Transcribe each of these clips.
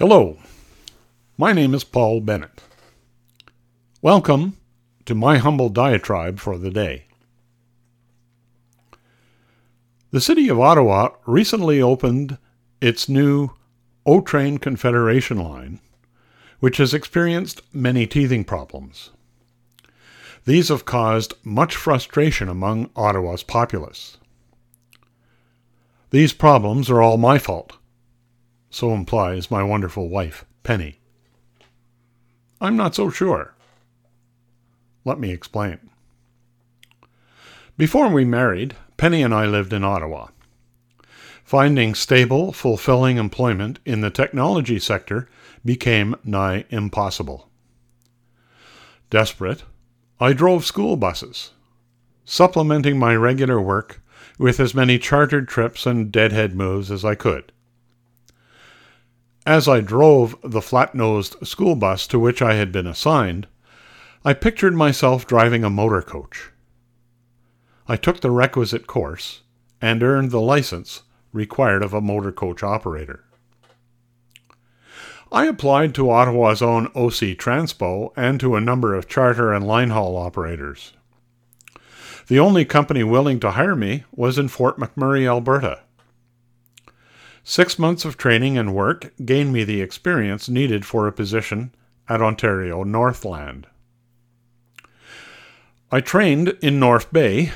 Hello, my name is Paul Bennett. Welcome to my humble diatribe for the day. The city of Ottawa recently opened its new O-Train Confederation line, which has experienced many teething problems. These have caused much frustration among Ottawa's populace. These problems are all my fault. So implies my wonderful wife, Penny. I'm not so sure. Let me explain. Before we married, Penny and I lived in Ottawa. Finding stable, fulfilling employment in the technology sector became nigh impossible. Desperate, I drove school buses, supplementing my regular work with as many chartered trips and deadhead moves as I could. As I drove the flat-nosed school bus to which I had been assigned, I pictured myself driving a motor coach. I took the requisite course and earned the license required of a motor coach operator. I applied to Ottawa's own OC Transpo and to a number of charter and linehaul operators. The only company willing to hire me was in Fort McMurray, Alberta. 6 months of training and work gained me the experience needed for a position at Ontario Northland. I trained in North Bay,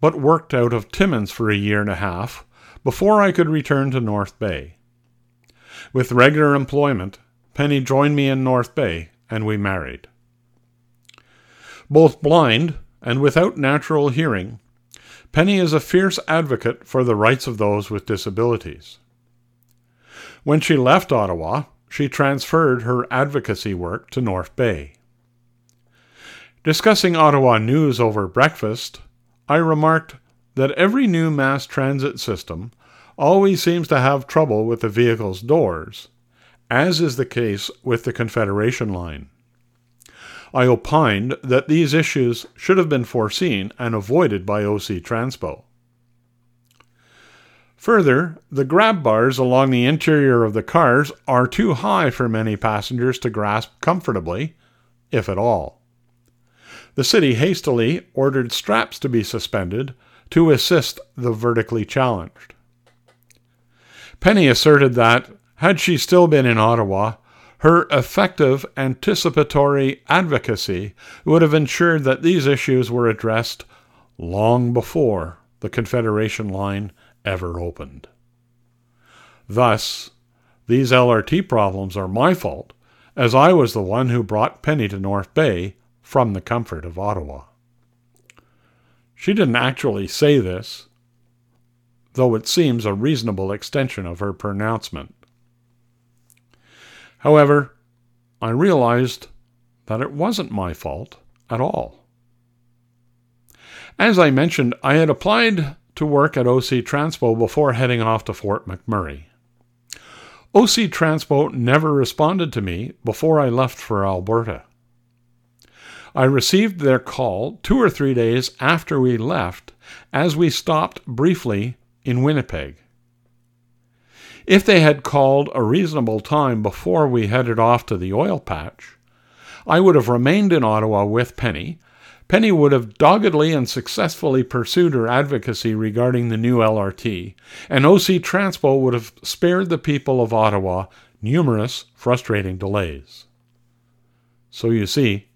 but worked out of Timmins for a year and a half before I could return to North Bay. With regular employment, Penny joined me in North Bay, and we married. Both blind and without natural hearing, Penny is a fierce advocate for the rights of those with disabilities. When she left Ottawa, she transferred her advocacy work to North Bay. Discussing Ottawa news over breakfast, I remarked that every new mass transit system always seems to have trouble with the vehicle's doors, as is the case with the Confederation line. I opined that these issues should have been foreseen and avoided by OC Transpo. Further, the grab bars along the interior of the cars are too high for many passengers to grasp comfortably, if at all. The city hastily ordered straps to be suspended to assist the vertically challenged. Penny asserted that, had she still been in Ottawa, her effective anticipatory advocacy would have ensured that these issues were addressed long before the Confederation line ever opened. Thus, these LRT problems are my fault, as I was the one who brought Penny to North Bay from the comfort of Ottawa. She didn't actually say this, though it seems a reasonable extension of her pronouncement. However, I realized that it wasn't my fault at all. As I mentioned, I had applied to work at OC Transpo before heading off to Fort McMurray. OC Transpo never responded to me before I left for Alberta. I received their call 2 or 3 days after we left, as we stopped briefly in Winnipeg. If they had called a reasonable time before we headed off to the oil patch, I would have remained in Ottawa with Penny. Penny would have doggedly and successfully pursued her advocacy regarding the new LRT, and OC Transpo would have spared the people of Ottawa numerous frustrating delays. So you see,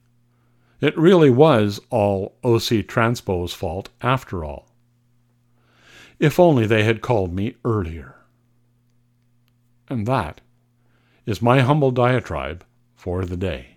it really was all OC Transpo's fault after all. If only they had called me earlier. And that is my humble diatribe for the day.